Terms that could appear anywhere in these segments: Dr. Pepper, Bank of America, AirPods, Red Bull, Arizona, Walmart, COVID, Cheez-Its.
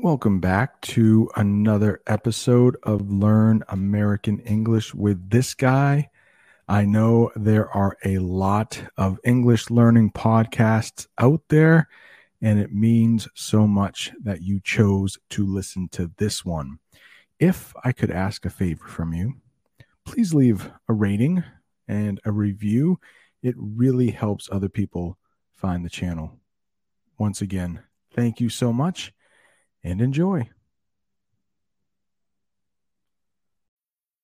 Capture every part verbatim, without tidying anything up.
Welcome back to another episode of Learn American English with this guy. I know there are a lot of English learning podcasts out there, and it means so much that you chose to listen to this one. If I could ask a favor from you, please leave a rating and a review. It really helps other people find the channel. Once again, thank you so much. And enjoy.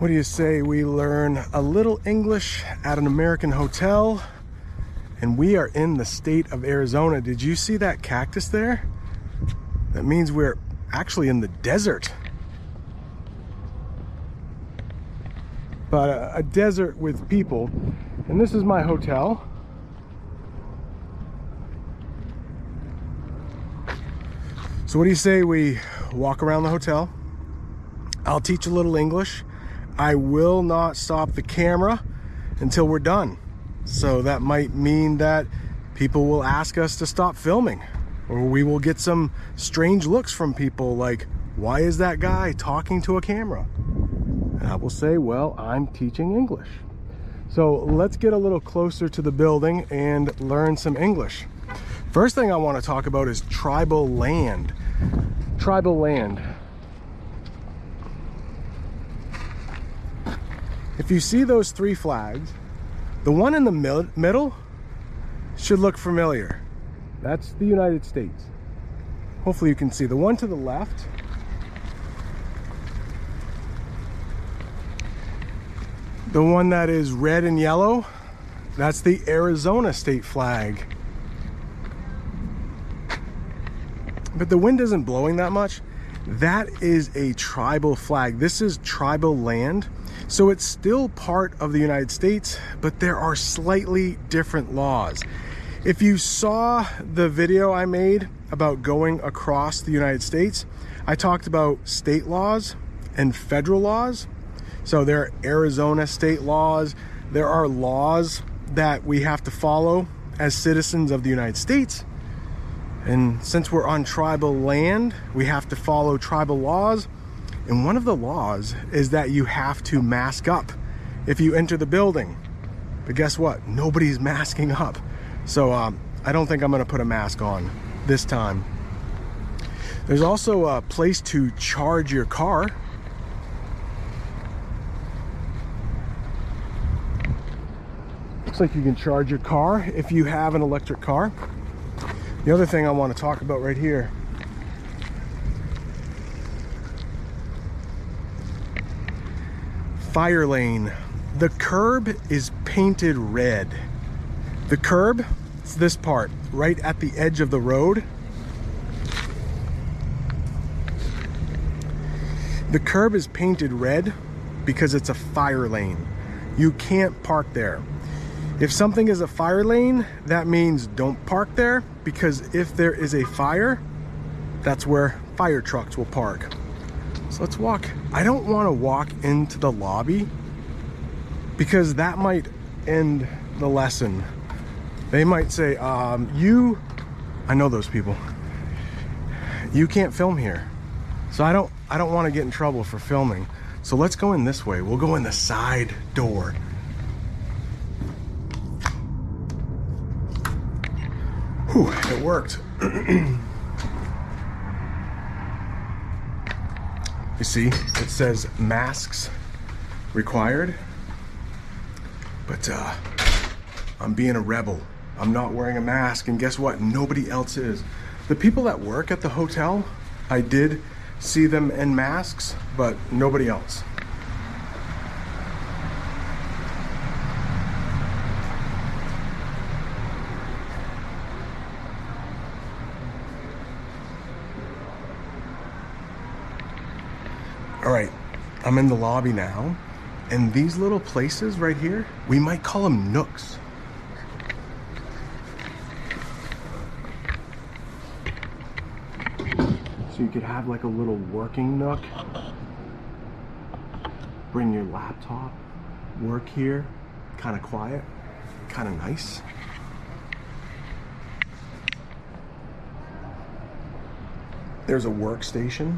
What do you say we learn a little English at an American hotel? And we are in the state of Arizona. Did you see that cactus there? That means we're actually in the desert. But a, a desert with people. And this is my hotel. So what do you say we walk around the hotel? I'll teach a little English. I will not stop the camera until we're done. So that might mean that people will ask us to stop filming, or we will get some strange looks from people like, why is that guy talking to a camera? And I will say, well, I'm teaching English. So let's get a little closer to the building and learn some English. First thing I want to talk about is tribal land. Tribal land. If you see those three flags, the one in the mid- middle should look familiar. That's the United States. Hopefully you can see. The one to the left the one that is red and yellow, that's the Arizona state flag. But the wind isn't blowing that much. That is a tribal flag. This is tribal land. So it's still part of the United States, but there are slightly different laws. If you saw the video I made about going across the United States, I talked about state laws and federal laws. So there are Arizona state laws. There are laws that we have to follow as citizens of the United States. And since we're on tribal land, we have to follow tribal laws. And one of the laws is that you have to mask up if you enter the building. But guess what? Nobody's masking up. So um, I don't think I'm going to put a mask on this time. There's also a place to charge your car. Looks like you can charge your car if you have an electric car. The other thing I want to talk about right here fire lane. The curb is painted red. The curb, it's this part, right at the edge of the road. The curb is painted red because it's a fire lane. You can't park there. If something is a fire lane, that means don't park there, because if there is a fire, that's where fire trucks will park. So let's walk. I don't want to walk into the lobby because that might end the lesson. They might say, um, you, I know those people, you can't film here. So I don't, I don't want to get in trouble for filming. So let's go in this way. We'll go in the side door. Whew, it worked. You see, it says masks required, but uh, I'm being a rebel. I'm not wearing a mask, and guess what? Nobody else is. The people that work at the hotel, I did see them in masks, but nobody else. I'm in the lobby now, and these little places right here, we might call them nooks. So you could have like a little working nook. Bring your laptop, work here, kind of quiet, kind of nice. There's a workstation.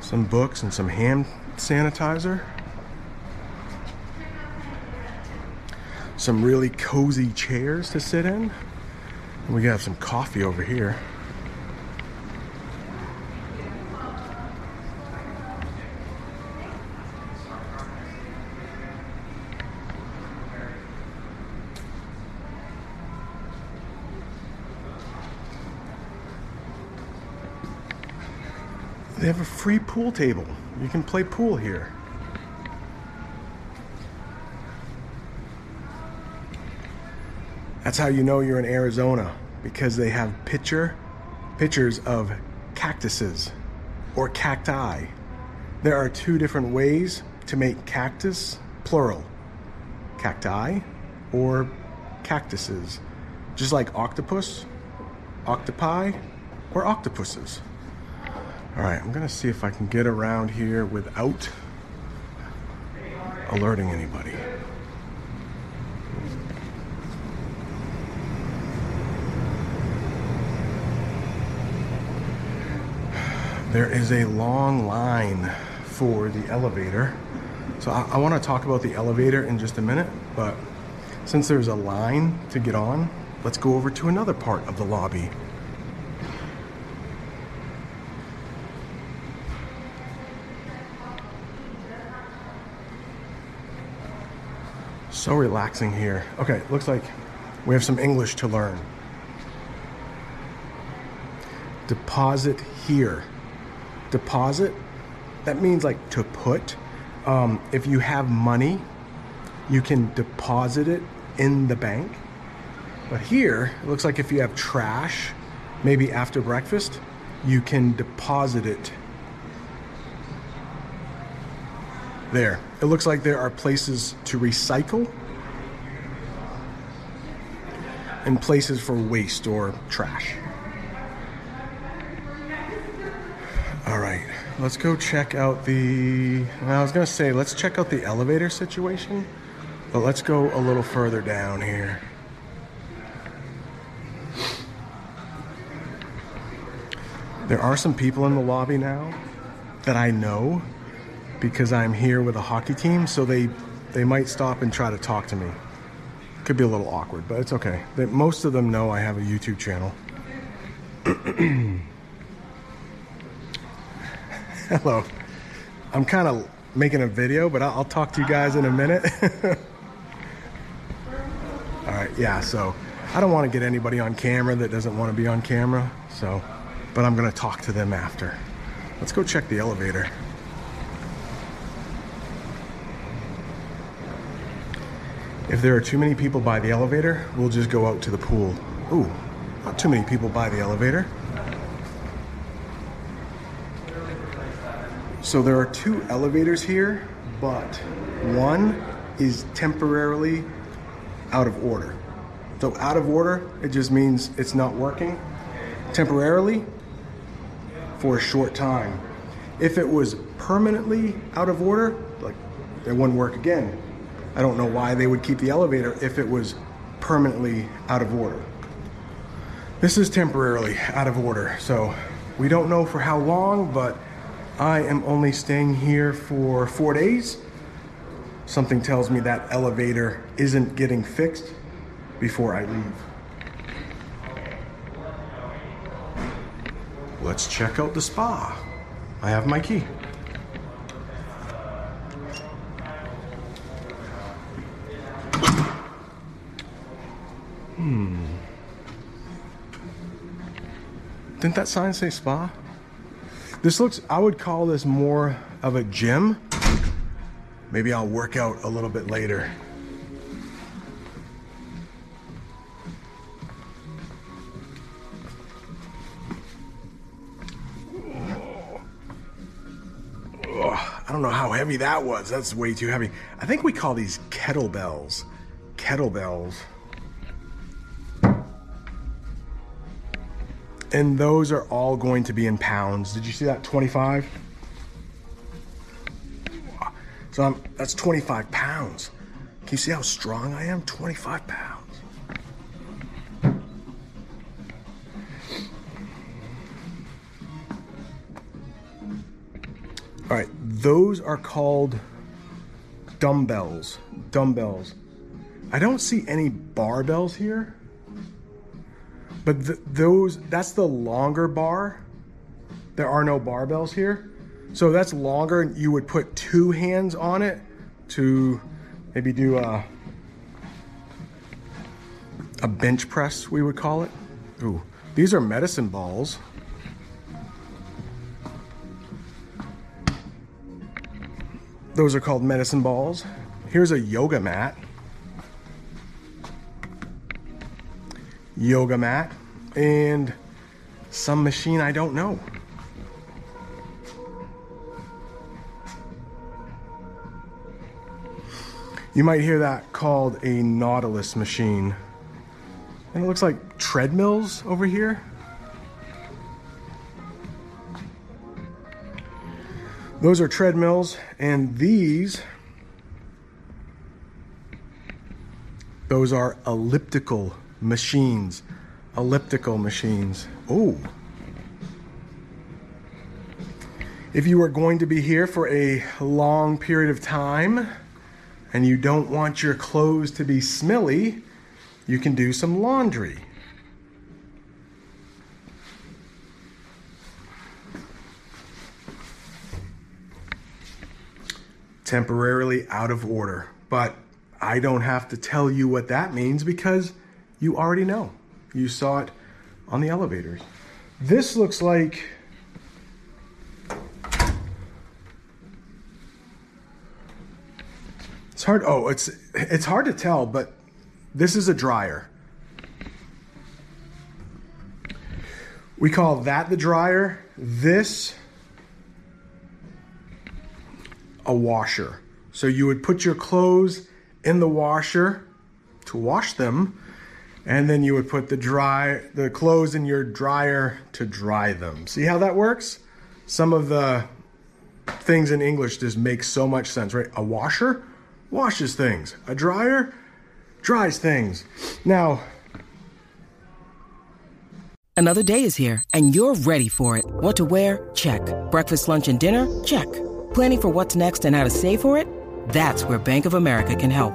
Some books and some hand sanitizer. Some really cozy chairs to sit in. And we got some coffee over here. They have a free pool table. You can play pool here. That's how you know you're in Arizona, because they have picture, pictures of cactuses or cacti. There are two different ways to make cactus, plural. Cacti or cactuses. Just like octopus, octopi, or octopuses. All right, I'm gonna see if I can get around here without alerting anybody. There is a long line for the elevator. So I, I wanna talk about the elevator in just a minute, but since there's a line to get on, let's go over to another part of the lobby. So relaxing here. Okay, looks like we have some English to learn. Deposit here. Deposit, that means like to put. Um, if you have money, you can deposit it in the bank. But here, it looks like if you have trash, maybe after breakfast, you can deposit it. There, it looks like there are places to recycle and places for waste or trash. All right, let's go check out the, I was gonna say, let's check out the elevator situation, but let's go a little further down here. There are some people in the lobby now that I know, because I'm here with a hockey team, so they, they might stop and try to talk to me. Could be a little awkward, but it's okay. They, most of them know I have a YouTube channel. Hello. I'm kind of making a video, but I'll, I'll talk to you guys in a minute. All right, yeah, so I don't want to get anybody on camera that doesn't want to be on camera, so, but I'm going to talk to them after. Let's go check the elevator. If there are too many people by the elevator, we'll just go out to the pool. Ooh, not too many people by the elevator. So there are two elevators here, but one is temporarily out of order. So out of order, it just means it's not working temporarily for a short time. If it was permanently out of order, like it wouldn't work again. I don't know why they would keep the elevator if it was permanently out of order. This is temporarily out of order, so we don't know for how long, but I am only staying here for four days. Something tells me that elevator isn't getting fixed before I leave. Let's check out the spa. I have my key. Hmm. Didn't that sign say spa? This looks, I would call this more of a gym. Maybe I'll work out a little bit later. I don't know how heavy that was. That's way too heavy. I think we call these kettlebells. Kettlebells. And those are all going to be in pounds. Did you see that? twenty-five? So I'm, that's twenty-five pounds. Can you see how strong I am? twenty-five pounds. All right, those are called dumbbells, dumbbells. I don't see any barbells here, but th- those, that's the longer bar. There are no barbells here. So that's longer, and you would put two hands on it to maybe do a, a bench press, we would call it. Ooh, these are medicine balls. Those are called medicine balls. Here's a yoga mat. Yoga mat and some machine I don't know. You might hear that called a Nautilus machine. And it looks like treadmills over here. Those are treadmills, and these, those are elliptical machines, elliptical machines. Oh. If you are going to be here for a long period of time and you don't want your clothes to be smelly, you can do some laundry. Temporarily out of order, but I don't have to tell you what that means because you already know. You saw it on the elevators. This looks like it's hard. Oh, it's it's hard to tell, but this is a dryer. We call that the dryer. This a washer. So you would put your clothes in the washer to wash them, and then you would put the dry the clothes in your dryer to dry them. See how that works? Some of the things in English just make so much sense, right? A washer washes things. A dryer dries things. Now, another day is here and you're ready for it. What to wear? Check. Breakfast, lunch, and dinner? Check. Planning for what's next and how to save for it? That's where Bank of America can help.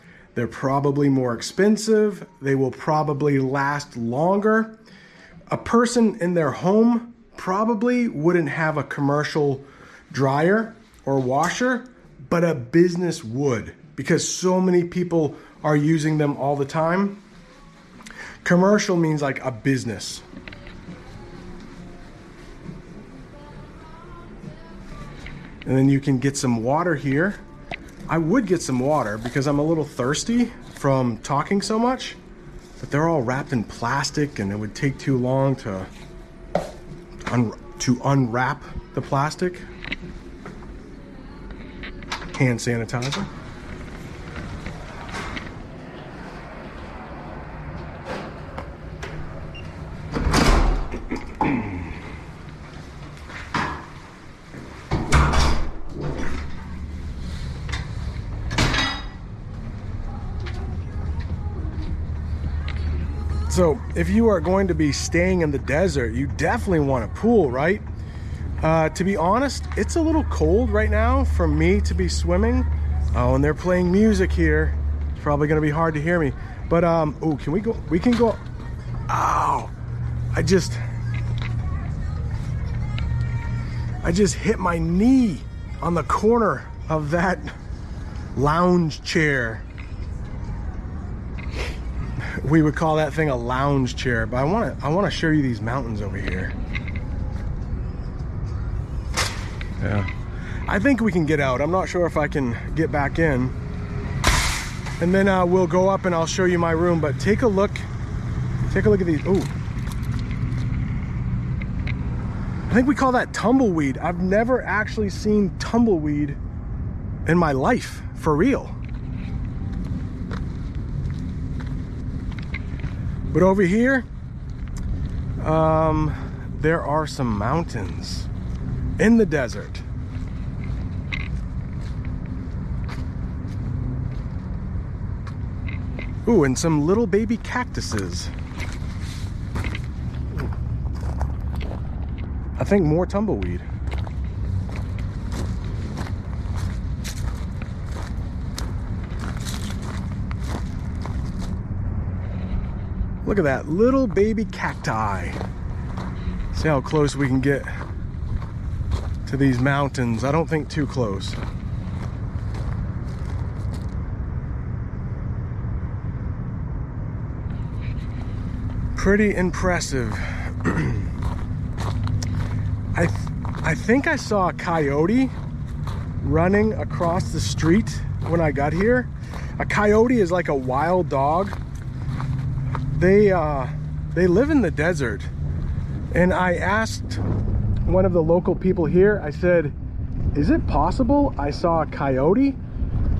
They're probably more expensive. They will probably last longer. A person in their home probably wouldn't have a commercial dryer or washer, but a business would because so many people are using them all the time. Commercial means like a business. And then you can get some water here. I would get some water because I'm a little thirsty from talking so much, but they're all wrapped in plastic and it would take too long to un- to unwrap the plastic. Hand sanitizer. So if you are going to be staying in the desert, you definitely want a pool, right? Uh, to be honest, it's a little cold right now for me to be swimming. Oh, and they're playing music here. It's probably going to be hard to hear me. But, um, oh, can we go? We can go. Ow. I just, I just hit my knee on the corner of that lounge chair. We would call that thing a lounge chair, but I want to I want to show you these mountains over here. Yeah, I think we can get out. I'm not sure if I can get back in. And then uh, we'll go up and I'll show you my room, but take a look. Take a look at these. Ooh. I think we call that tumbleweed. I've never actually seen tumbleweed in my life, for real. But over here, um, there are some mountains in the desert. Ooh, and some little baby cactuses. I think more tumbleweed. Look at that little baby cacti. See how close we can get to these mountains. I don't think too close. Pretty impressive. I th I think I saw a coyote running across the street when I got here. A coyote is like a wild dog. They uh, they live in the desert. And I asked one of the local people here, I said, is it possible I saw a coyote?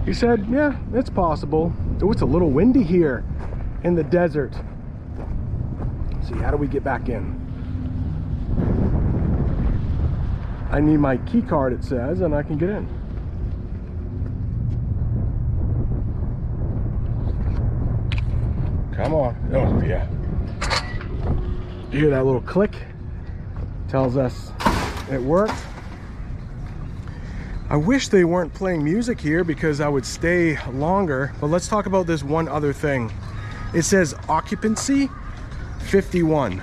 He said, yeah, it's possible. Oh, it's a little windy here in the desert. Let's see, how do we get back in? I need my key card, it says, and I can get in. Come on. Oh, yeah. You hear that little click? Tells us it worked. I wish they weren't playing music here because I would stay longer, but let's talk about this one other thing. It says occupancy fifty-one.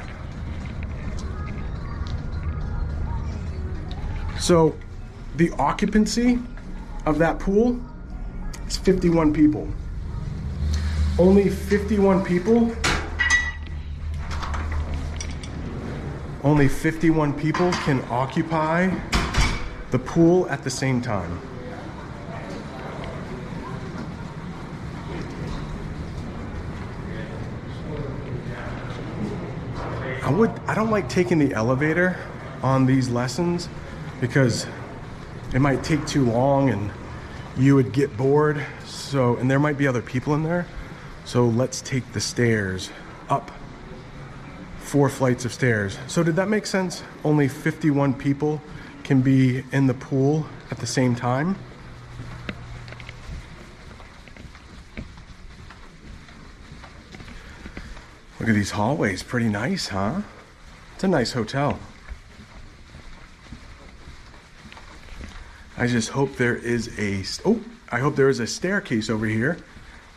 So the occupancy of that pool is fifty-one people. Only fifty-one people, only fifty-one people can occupy the pool at the same time. I would, I don't like taking the elevator on these lessons because it might take too long and you would get bored. So, and there might be other people in there. So let's take the stairs up, four flights of stairs. So did that make sense? Only fifty-one people can be in the pool at the same time. Look at these hallways, pretty nice, huh? It's a nice hotel. I just hope there is a, oh, I hope there is a staircase over here.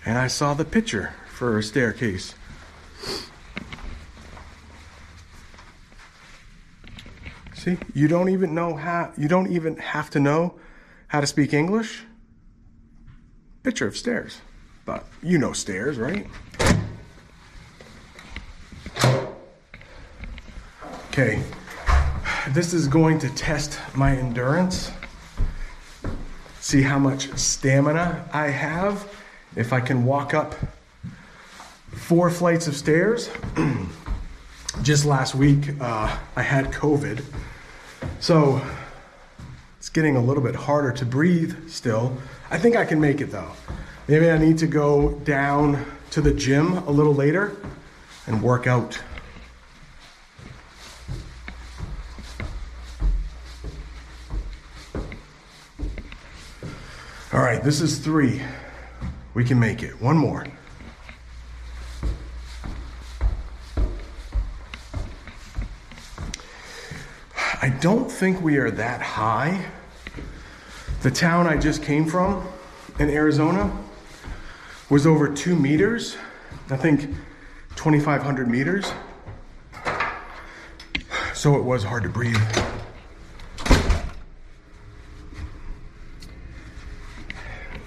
And I saw the picture for a staircase. See, you don't even know how, you don't even have to know how to speak English. Picture of stairs, but you know stairs, right? Okay, this is going to test my endurance. See how much stamina I have. If I can walk up four flights of stairs. Just last week, uh, I had COVID. So it's getting a little bit harder to breathe still. I think I can make it though. Maybe I need to go down to the gym a little later and work out. All right, this is three. We can make it. One more. I don't think we are that high. The town I just came from in Arizona was over two meters. I think twenty-five hundred meters. So it was hard to breathe.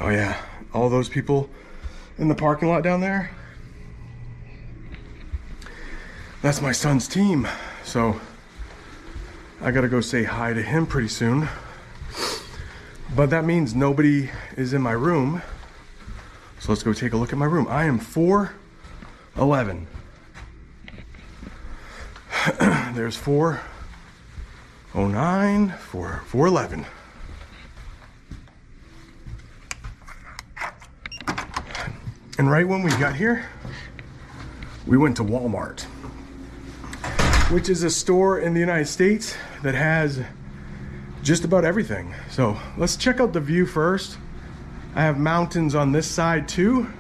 Oh yeah, all those people in the parking lot down there, that's my son's team. So I gotta go say hi to him pretty soon. But that means nobody is in my room. So let's go take a look at my room. I am four eleven. There's four oh nine, four eleven. And right when we got here, we went to Walmart, which is a store in the United States that has just about everything. So let's check out the view first. I have mountains on this side too.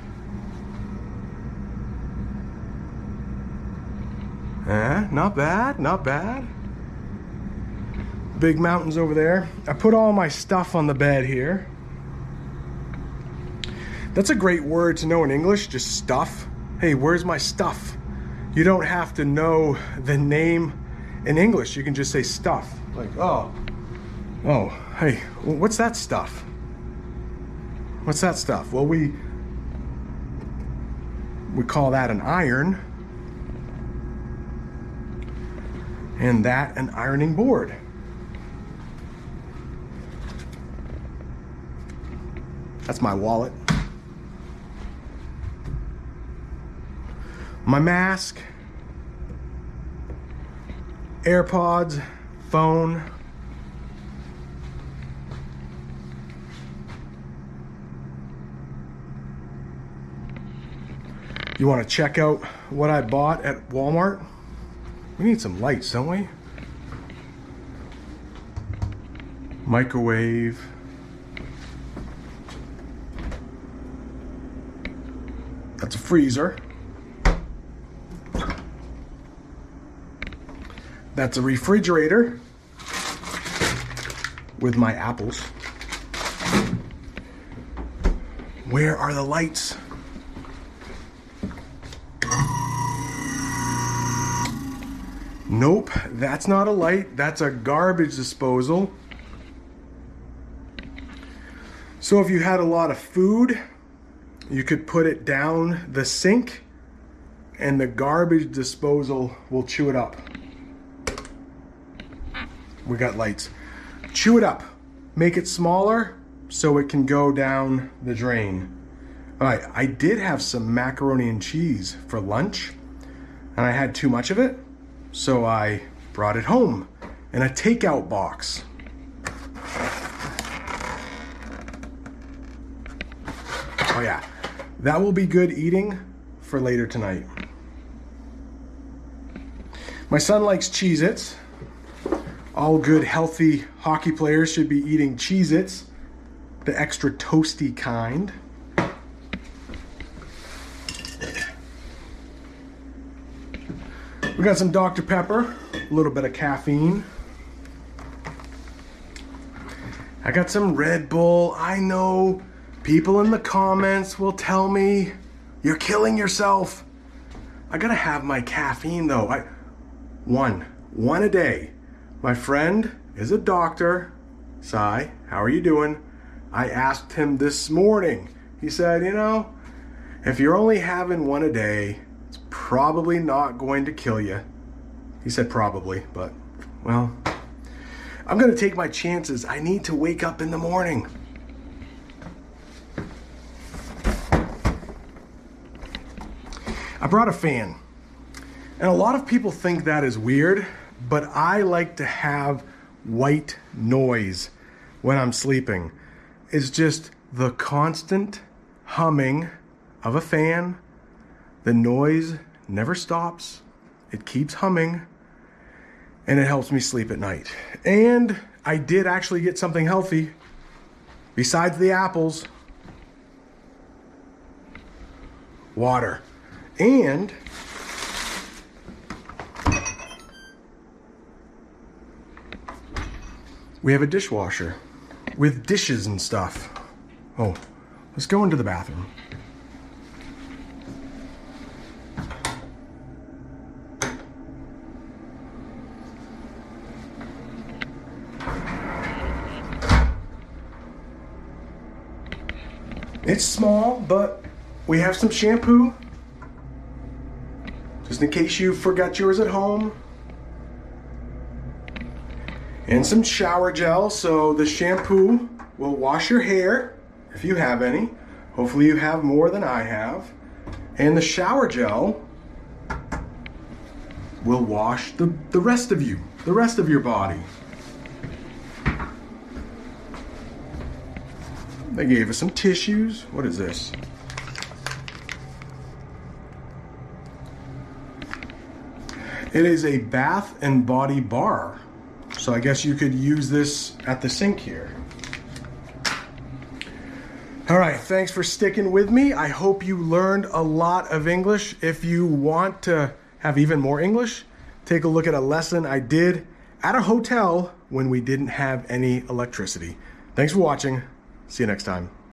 Eh, not bad, not bad. Big mountains over there. I put all my stuff on the bed here. That's a great word to know in English, just stuff. Hey, where's my stuff? You don't have to know the name in English. You can just say stuff. Like, oh, oh, hey, what's that stuff? What's that stuff? Well, we, we call that an iron. And that an ironing board. That's my wallet. My mask, AirPods, phone, you want to check out what I bought at Walmart? We need some lights, don't we? Microwave. That's a freezer. That's a refrigerator with my apples. Where are the lights? Nope, that's not a light. That's a garbage disposal. So if you had a lot of food, you could put it down the sink and the garbage disposal will chew it up. We got lights. Chew it up. Make it smaller so it can go down the drain. All right, I did have some macaroni and cheese for lunch, and I had too much of it, so I brought it home in a takeout box. Oh yeah, that will be good eating for later tonight. My son likes Cheez-Its. All good, healthy hockey players should be eating Cheez-Its, the extra toasty kind. We got some Doctor Pepper, a little bit of caffeine. I got some Red Bull. I know people in the comments will tell me, you're killing yourself. I gotta have my caffeine though. I, one, one a day. My friend is a doctor. Sai, how are you doing? I asked him this morning. He said, you know, if you're only having one a day, it's probably not going to kill you. He said probably, but well, I'm gonna take my chances. I need to wake up in the morning. I brought a fan. And a lot of people think that is weird, but I like to have white noise when I'm sleeping. It's just the constant humming of a fan. The noise never stops. It keeps humming and it helps me sleep at night. And I did actually get something healthy besides the apples. Water. And we have a dishwasher with dishes and stuff. Oh, let's go into the bathroom. It's small, but we have some shampoo. Just in case you forgot yours at home. And some shower gel, so the shampoo will wash your hair, if you have any. Hopefully you have more than I have. And the shower gel will wash the, the rest of you, the rest of your body. They gave us some tissues. What is this? It is a bath and body bar. So I guess you could use this at the sink here. All right, thanks for sticking with me. I hope you learned a lot of English. If you want to have even more English, take a look at a lesson I did at a hotel when we didn't have any electricity. Thanks for watching. See you next time.